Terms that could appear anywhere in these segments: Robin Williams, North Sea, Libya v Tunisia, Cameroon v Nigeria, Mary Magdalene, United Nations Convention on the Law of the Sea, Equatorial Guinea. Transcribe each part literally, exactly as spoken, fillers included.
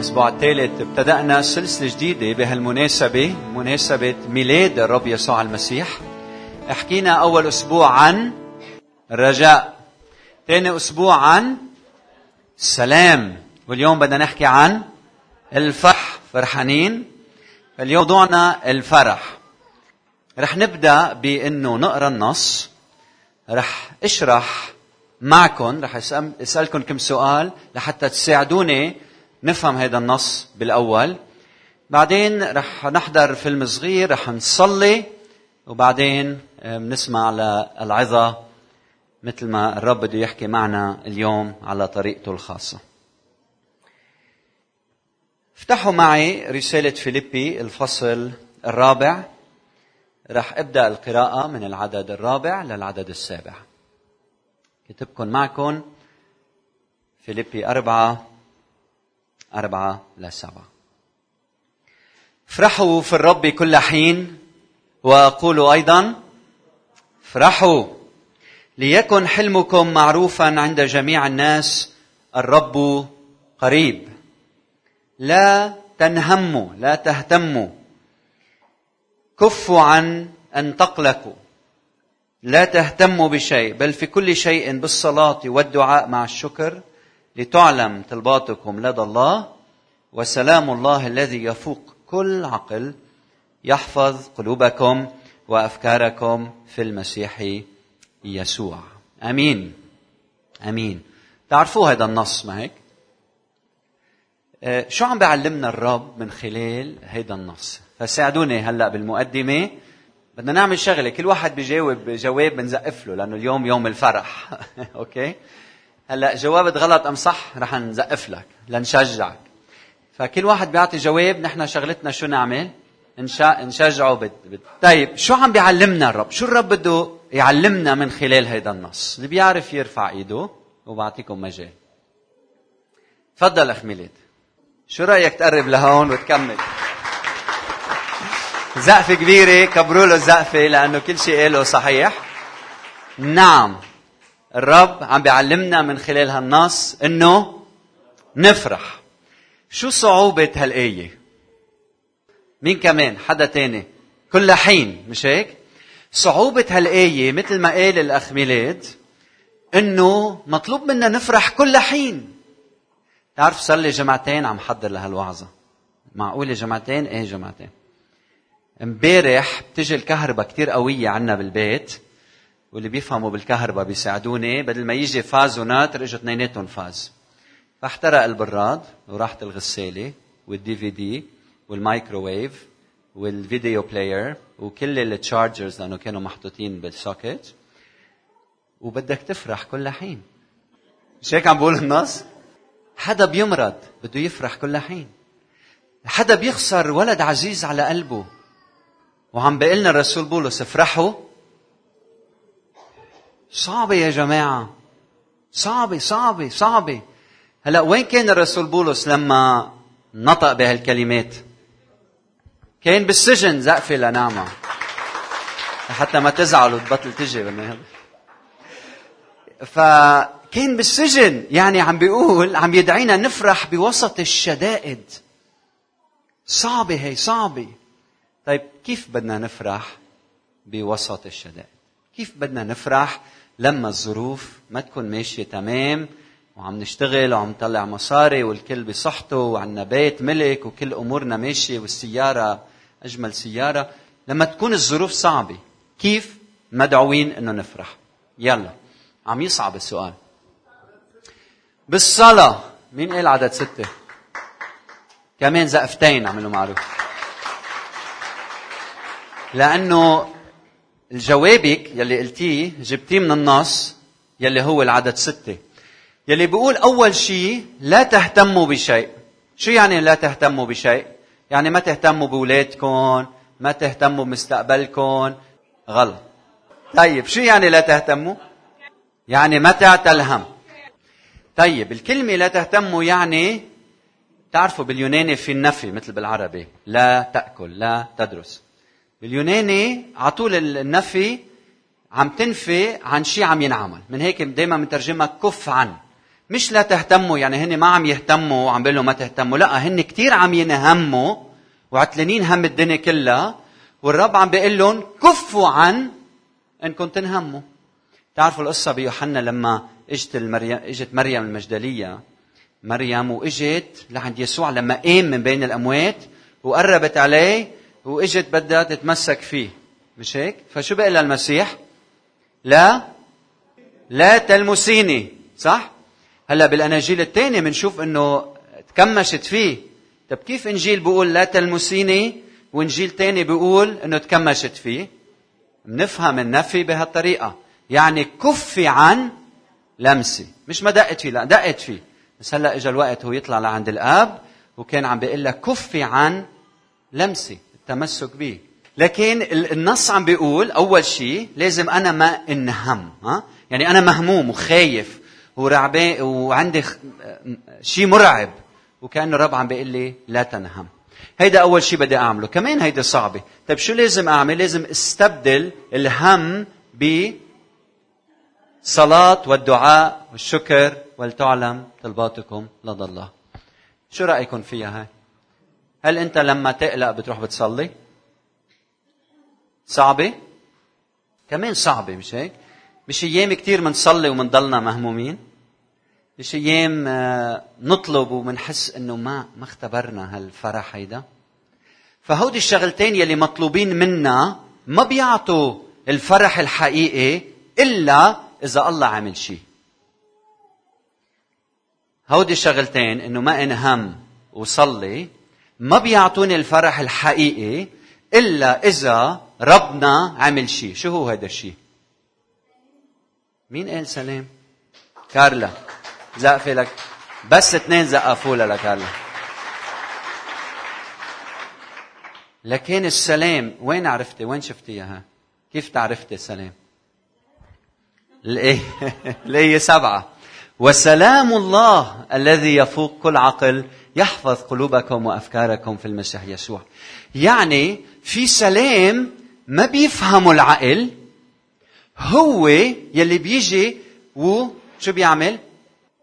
الأسبوع الثالث ابتدأنا سلسلة جديدة بهالمناسبة، مناسبة ميلاد الرب يسوع المسيح. حكينا أول أسبوع عن رجاء، ثاني أسبوع عن سلام، واليوم بدنا نحكي عن الفرح. فرحانين؟ اليوم موضوعنا الفرح. رح نبدأ بأنه نقرأ النص، رح اشرح معكم، رح اسألكم كم سؤال لحتى تساعدوني نفهم هذا النص بالأول. بعدين رح نحضر فيلم صغير، رح نصلي، وبعدين نسمع على العظة مثل ما الرب بده يحكي معنا اليوم على طريقته الخاصة. افتحوا معي رسالة فيليبي الفصل الرابع، رح أبدأ القراءة من العدد الرابع للعدد السابع. كتبكن معكن فيليبي أربعة أربعة لسبعة. فرحوا في الرب كل حين، وقولوا أيضا فرحوا، ليكن حلمكم معروفا عند جميع الناس، الرب قريب. لا تنهموا، لا تهتموا، كفوا عن أن تقلقوا، لا تهتموا بشيء، بل في كل شيء بالصلاة والدعاء مع الشكر لتعلم طلباتكم لدى الله، وسلام الله الذي يفوق كل عقل يحفظ قلوبكم وأفكاركم في المسيح يسوع. أمين أمين. تعرفوا هذا النص ما هيك؟ شو عم بيعلمنا الرب من خلال هذا النص؟ فساعدوني هلأ بالمقدمة. بدنا نعمل شغلة، كل واحد بيجاوب جواب بنزقف له، لأنه اليوم يوم الفرح. أوكي؟ هلأ جوابت غلط أم صح رح نزقف لك لنشجعك. فكل واحد بيعطي جواب، نحن شغلتنا شو نعمل؟ نشجعه بد... بد... طيب شو عم بيعلمنا الرب؟ شو الرب بده يعلمنا من خلال هيدا النص؟ اللي بيعرف يرفع ايده وبعطيكم مجال. تفضل أخ ميلاد، شو رأيك تقرب لهون وتكمل؟ زقفة كبيرة، كبروا له الزقفة لأنه كل شيء قاله صحيح. نعم، الرب عم بيعلمنا من خلال هالنص إنه نفرح. شو صعوبة هالآية؟ مين كمان؟ حدا تاني؟ كل حين، مش هيك؟ صعوبة هالآية مثل ما قال الأخ ميلاد إنه مطلوب منا نفرح كل حين. تعرف صار لي جمعتين عم حضر لهالوعظة. معقولة جمعتين؟ إيه جمعتين. امبارح بتجي الكهرباء كتير قوية عنا بالبيت، واللي بيفهموا بالكهرباء بيساعدوني، بدل ما يجي فاز وناتر اجوا اثنيناتهم فاز، فاحترق البراد وراحت الغسالة والدي في دي والمايكروويف والفيديو بلاير وكل التشارجرز لأنه كانوا محطوطين بالسوكت. وبدك تفرح كل حين، مش هيك عم بقول النص؟ حدا بيمرض بده يفرح كل حين، حدا بيخسر ولد عزيز على قلبه، وعم بقلنا الرسول بولس افرحوا. صعبة يا جماعة، صعبة صعبة صعبة. هلأ وين كان الرسول بولس لما نطق بهالكلمات؟ كان بالسجن. زقفة لنعمة حتى ما تزعلوا تبطل تجي. فكان بالسجن، يعني عم بيقول، عم يدعينا نفرح بوسط الشدائد. صعبة هي، صعبة. طيب كيف بدنا نفرح بوسط الشدائد؟ كيف بدنا نفرح لما الظروف ما تكون ماشية تمام، وعم نشتغل وعم نطلع مصاري والكل بصحته وعنا بيت ملك وكل أمورنا ماشية والسيارة أجمل سيارة؟ لما تكون الظروف صعبة كيف مدعوين إنه نفرح؟ يلا عم يصعب السؤال. بالصلاة. مين قال عدد ستة؟ كمان زقفتين عملوا معروف، لأنه الجوابك يلي قلتيه جبتيه من النص يلي هو العدد ستة، يلي بيقول أول شيء لا تهتموا بشيء. شو يعني لا تهتموا بشيء؟ يعني ما تهتموا بولادكم، ما تهتموا بمستقبلكم. غلط. طيب شو يعني لا تهتموا؟ يعني ما تعتى الهم. طيب الكلمة لا تهتموا يعني تعرفوا باليوناني في النفي مثل بالعربي، لا تأكل، لا تدرس. باليوناني عطول النفي عم تنفي عن شيء عم ينعمل، من هيك دايما منترجمها كف عن. مش لا تهتموا، يعني هن ما عم يهتموا وعم بيقولوا ما تهتموا، لا هن كتير عم ينهموا وعتلانين هم الدنيا كلها، والرب عم بيقول لهم كفوا عن انكم تنهموا. تعرفوا القصة بيوحنا لما اجت المريم، اجت مريم المجدلية، مريم واجت لعند يسوع لما قام من بين الأموات وقربت عليه واجت بدها تتمسك فيه، مش هيك؟ فشو بقى لها المسيح؟ لا لا تلمسيني، صح؟ هلا بالاناجيل الثاني بنشوف انه تكمشت فيه. طب كيف انجيل بيقول لا تلمسيني وانجيل ثاني بيقول انه تكمشت فيه؟ بنفهم النفي بهالطريقه، يعني كفي عن لمسي، مش ما دقت فيه، لا دقت فيه، بس هلا اجى الوقت هو يطلع لعند الاب وكان عم بيقول لها كفي عن لمسي، التمسك به. لكن النص عم بيقول اول شيء لازم انا ما انهم، ها يعني انا مهموم وخايف ورعبان وعندي شيء مرعب، وكأنه الرب عم بيقول لي لا تنهم. هيدا أول شيء بدي أعمله. كمان هيدا صعبة. طب شو لازم أعمل؟ لازم استبدل الهم بصلاة والدعاء والشكر، ولتعلم طلباتكم لدى الله. شو رأيكم فيها هاي؟ هل أنت لما تقلق بتروح بتصلي؟ صعبة؟ كمان صعبة، مش هيك؟ مش أيام كتير منصلي ومنضلنا مهمومين؟ مش أيام نطلب ومنحس إنه ما ما اختبرنا هالفرح هيدا؟ فهودي الشغلتين يلي مطلوبين منا ما بيعطوا الفرح الحقيقي إلا إذا الله عمل شيء. هودي الشغلتين، إنه ما انهم وصلي، ما بيعطوني الفرح الحقيقي إلا إذا ربنا عمل شيء. شو هو هذا الشيء؟ مين قال سلام؟ كارلا زقفي لك، بس اثنين زقفوا لك هلا. لكن السلام وين عرفتي؟ وين شفتيها؟ كيف تعرفتي السلام؟ ليه؟ ليه سبعة. وسلام الله الذي يفوق كل عقل يحفظ قلوبكم وأفكاركم في المسيح يسوع. يعني في سلام ما بيفهمه العقل، هو يلي بيجي وشو بيعمل؟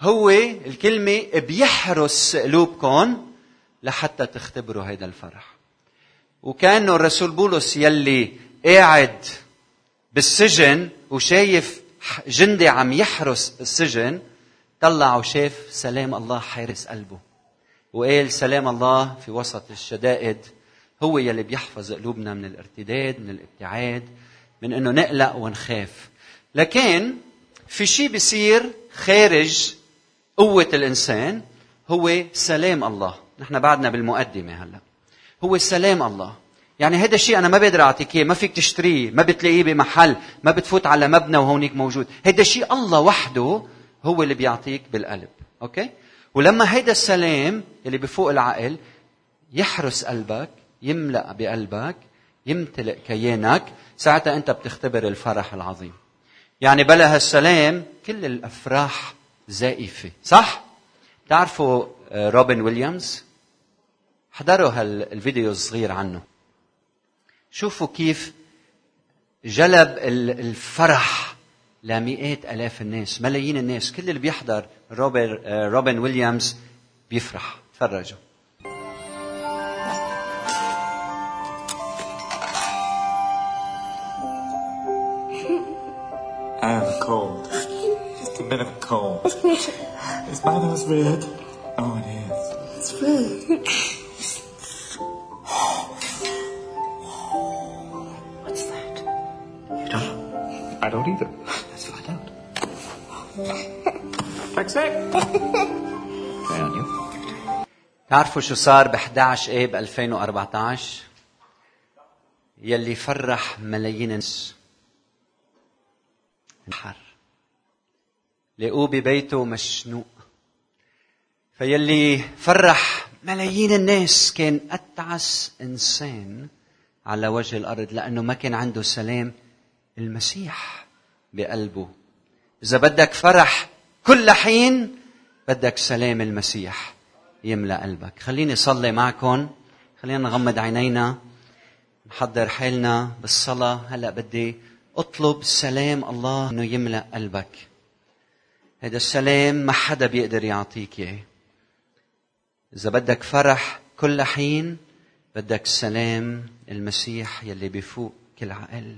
هو الكلمة بيحرس قلوبكم لحتى تختبروا هيدا الفرح. وكانوا الرسول بولس يلي قاعد بالسجن وشايف جندي عم يحرس السجن، طلع وشاف سلام الله حارس قلبه، وقال سلام الله في وسط الشدائد هو يلي بيحفظ قلوبنا من الارتداد، من الابتعاد، من انه نقلق ونخاف. لكن في شيء بيصير خارج قوة الإنسان، هو سلام الله. نحن بعدنا بالمقدمة هلا. هو سلام الله، يعني هذا الشيء أنا ما بقدر أعطيك إياه، ما فيك تشتريه، ما بتلاقيه بمحل، ما بتفوت على مبنى وهونيك موجود. هذا الشيء الله وحده هو اللي بيعطيك بالقلب، أوكي؟ ولما هذا السلام اللي بفوق العقل يحرس قلبك، يملأ بقلبك، يمتلئ كيانك، ساعتها أنت بتختبر الفرح العظيم. يعني بلا هالسلام كل الأفراح زائفة، صح؟ تعرفوا روبن ويليامز؟ حضروا هالفيديو الصغير عنه، شوفوا كيف جلب الفرح لمئات آلاف الناس، ملايين الناس، كل اللي بيحضر روبن ويليامز بيفرح. تفرجوا. I'm cold. Just a bit of cold. Is my nose red? Oh, it is. It's red. What's that? You don't know. I don't either. Let's find out. Exit. Try on you. تعرفوا شو صار ب إحدى عشر آب ألفين وأربعة عشر؟ يلي فرح ملايين الناس. حر لقوه ببيته مشنوق، فيلي فرح ملايين الناس كان أتعس إنسان على وجه الأرض، لأنه ما كان عنده سلام المسيح بقلبه. إذا بدك فرح كل حين، بدك سلام المسيح يملأ قلبك. خليني صلي معكم، خلينا نغمض عينينا، نحضر حالنا بالصلاة. هلأ بدي أطلب سلام الله أنه يملأ قلبك. هذا السلام ما حدا بيقدر يعطيك اياه. اذا بدك فرح كل حين بدك سلام المسيح يلي بيفوق كل عقل،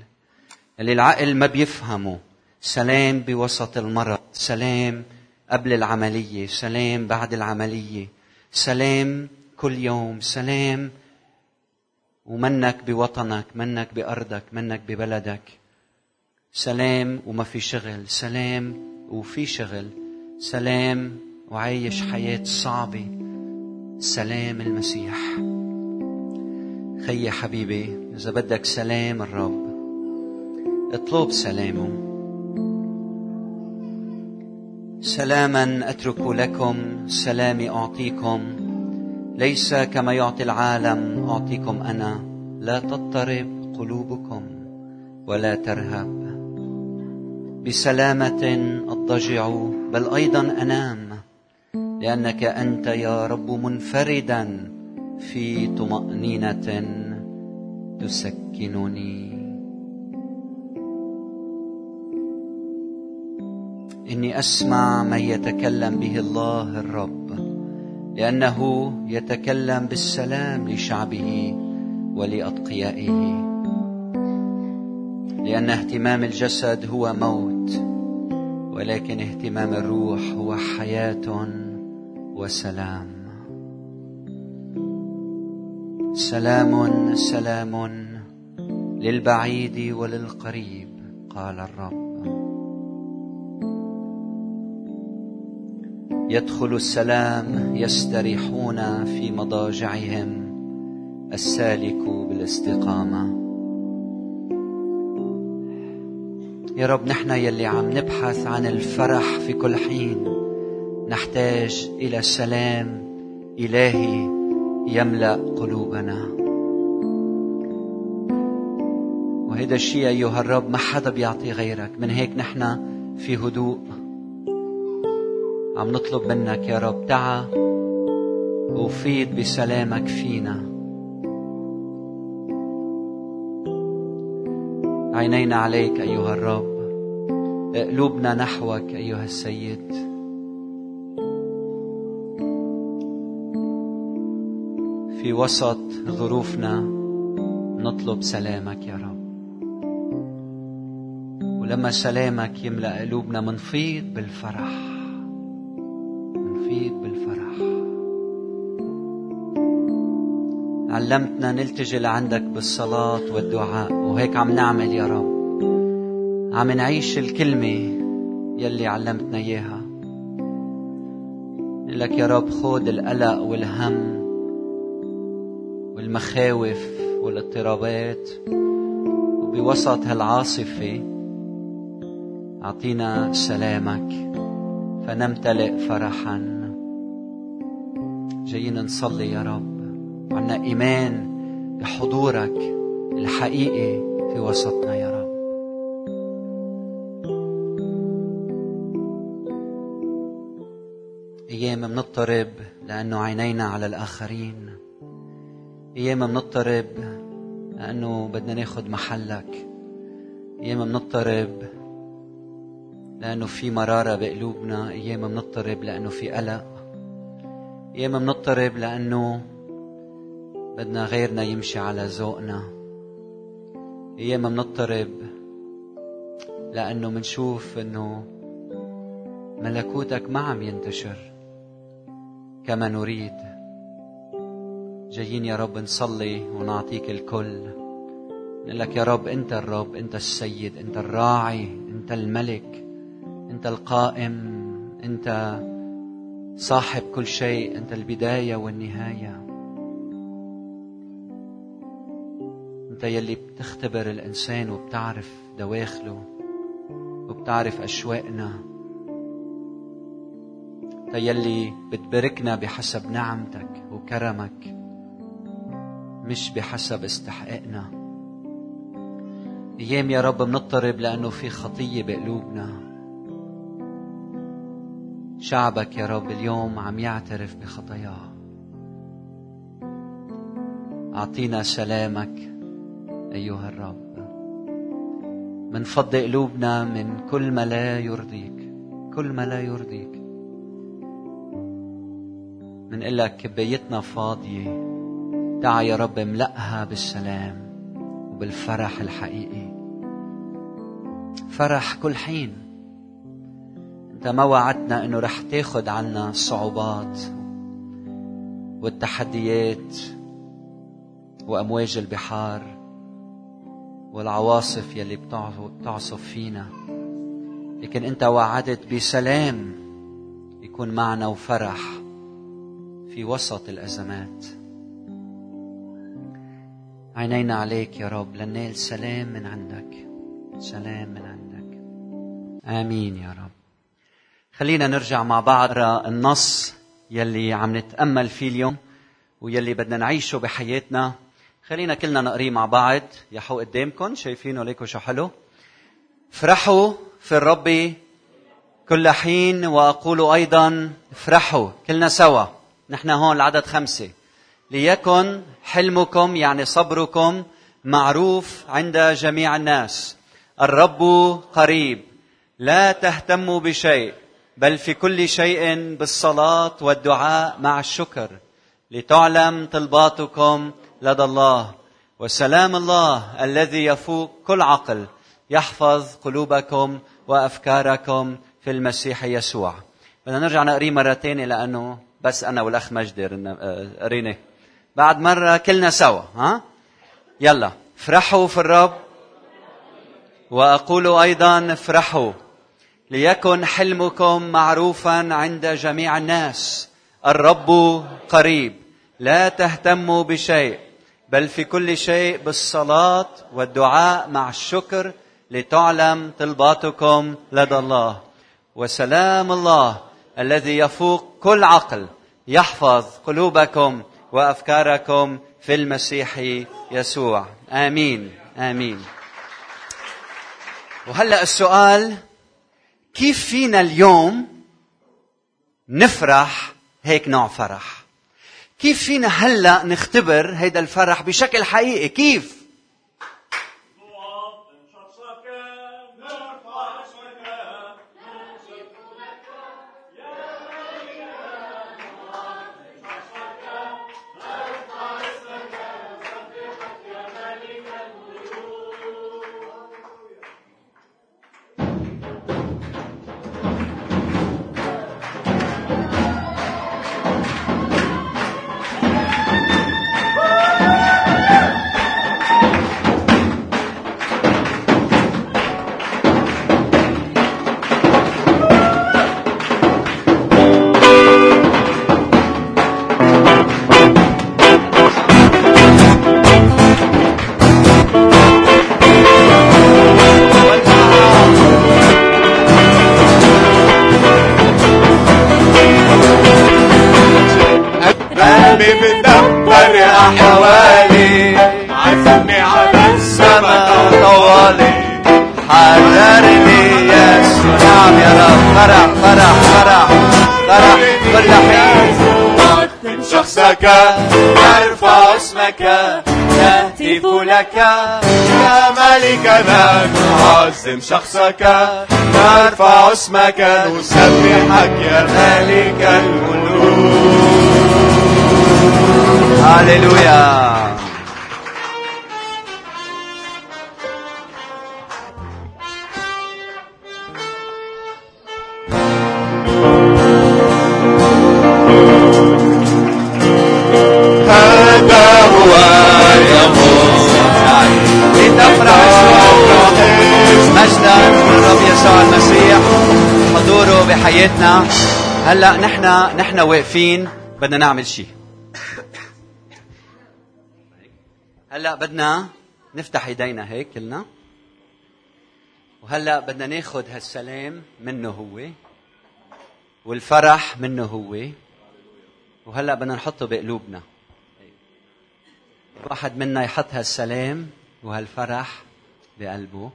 يلي العقل ما بيفهمه. سلام بوسط المرض، سلام قبل العملية، سلام بعد العملية، سلام كل يوم، سلام ومنك بوطنك، منك بأرضك، منك ببلدك، سلام وما في شغل، سلام وفي شغل، سلام وعايش حياة صعبة، سلام المسيح. خي حبيبي، إذا بدك سلام الرب اطلب سلامه. سلاما أترك لكم، سلامي أعطيكم، ليس كما يعطي العالم أعطيكم أنا، لا تضطرب قلوبكم ولا ترهب. بسلامة أضجع بل أيضا أنام، لأنك أنت يا رب منفردا في طمأنينة تسكنني. إني أسمع ما يتكلم به الله الرب، لأنه يتكلم بالسلام لشعبه ولأتقيائه، لأن اهتمام الجسد هو موت، ولكن اهتمام الروح هو حياة وسلام. سلام سلام للبعيد وللقريب قال الرب. يدخل السلام يستريحون في مضاجعهم، السالك بالاستقامة. يا رب، نحن يلي عم نبحث عن الفرح في كل حين نحتاج إلى سلام إلهي يملأ قلوبنا. وهذا الشيء أيها الرب ما حدا بيعطي غيرك، من هيك نحن في هدوء عم نطلب منك يا رب، تعا وفيض بسلامك فينا. عينينا عليك أيها الرب، قلوبنا نحوك أيها السيد. في وسط ظروفنا نطلب سلامك يا رب، ولما سلامك يملأ قلوبنا منفيض بالفرح، منفيض بالفرح. علمتنا نلتجئ لعندك بالصلاة والدعاء، وهيك عم نعمل يا رب، عم نعيش الكلمة يلي علمتنا إياها. نقول لك يا رب، خذ القلق والهم والمخاوف والاضطرابات، وبوسط هالعاصفة أعطينا سلامك فنمتلئ فرحا. جايين نصلي يا رب، عنا إيمان بحضورك الحقيقي في وسطنا يا رب. أيام منضطرب لأنه عينينا على الآخرين، أيام منضطرب لأنه بدنا ناخد محلك، أيام منضطرب لأنه في مرارة بقلوبنا، أيام منضطرب لأنه في قلق، أيام منضطرب لأنه بدنا غيرنا يمشي على ذوقنا، أيام منضطرب لأنه منشوف أنه ملكوتك ما عم ينتشر كما نريد. جايين يا رب نصلي ونعطيك الكل، نقول لك يا رب، أنت الرب، أنت السيد، أنت الراعي، أنت الملك، أنت القائم، أنت صاحب كل شيء، أنت البداية والنهاية، أنت يلي بتختبر الإنسان وبتعرف دواخله وبتعرف أشواقنا، أنت يلي بتباركنا بحسب نعمتك وكرمك مش بحسب استحقاقنا. أيام يا رب منضطرب لأنه في خطية بقلوبنا. شعبك يا رب اليوم عم يعترف بخطاياه، أعطينا سلامك أيها الرب. منفض قلوبنا من كل ما لا يرضيك، كل ما لا يرضيك. منقول لك كبايتنا فاضية، دعا يا رب املأها بالسلام وبالفرح الحقيقي. فرح كل حين. انت ما وعدتنا انه رح تاخد عنا الصعوبات والتحديات وامواج البحار والعواصف يلي بتعصف فينا، لكن انت وعدت بسلام يكون معنا وفرح في وسط الازمات. عينينا عليك يا رب لننال سلام من عندك، سلام من عندك. آمين يا رب. خلينا نرجع مع بعض النص يلي عم نتأمل فيه اليوم ويلي بدنا نعيشه بحياتنا. خلينا كلنا نقريه مع بعض. يحو قدامكم، شايفينه ليكو شو حلو. فرحوا في الرب كل حين، وأقولوا أيضا فرحوا. كلنا سوا، نحن هون العدد خمسة. ليكن حلمكم يعني صبركم معروف عند جميع الناس، الرب قريب. لا تهتموا بشيء، بل في كل شيء بالصلاة والدعاء مع الشكر لتعلم طلباتكم لدى الله، وسلام الله الذي يفوق كل عقل يحفظ قلوبكم وأفكاركم في المسيح يسوع. بدنا نرجع نقري مرة تانية لأنه بس أنا والأخ مجدر قريناه بعد مرة كلنا سوا. ها يلا، فرحوا في الرب وأقولوا أيضا فرحوا. ليكن حلمكم معروفا عند جميع الناس، الرب قريب. لا تهتموا بشيء، بل في كل شيء بالصلاة والدعاء مع الشكر لتعلم طلباتكم لدى الله، وسلام الله الذي يفوق كل عقل يحفظ قلوبكم وأفكاركم في المسيح يسوع. آمين آمين. وهلأ السؤال، كيف فينا اليوم نفرح هيك نوع فرح؟ كيف فينا هلأ نختبر هيدا الفرح بشكل حقيقي؟ كيف؟ نرفع اسمك، نهتف لك يا ملكنا، نعظم شخصك، نرفع اسمك، نسبحك يا ملك الملوك. هاليلويا. حياتنا. هلا نحن نحن واقفين بدنا نعمل شيء. هلا بدنا نفتح ايدينا هيك كلنا، وهلا بدنا ناخذ هالسلام منه هو والفرح منه هو، وهلا بدنا نحطه بقلوبنا. واحد منا يحط هالسلام وهالفرح بقلبه،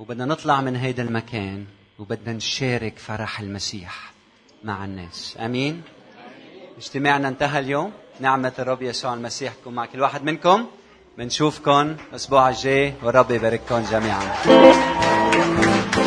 وبدنا نطلع من هيدا المكان وبدنا نشارك فرح المسيح مع الناس. امين. اجتماعنا انتهى اليوم. نعمة الرب يسوع المسيح تكون مع كل واحد منكم. بنشوفكم الاسبوع الجاي والرب يبارككم جميعا.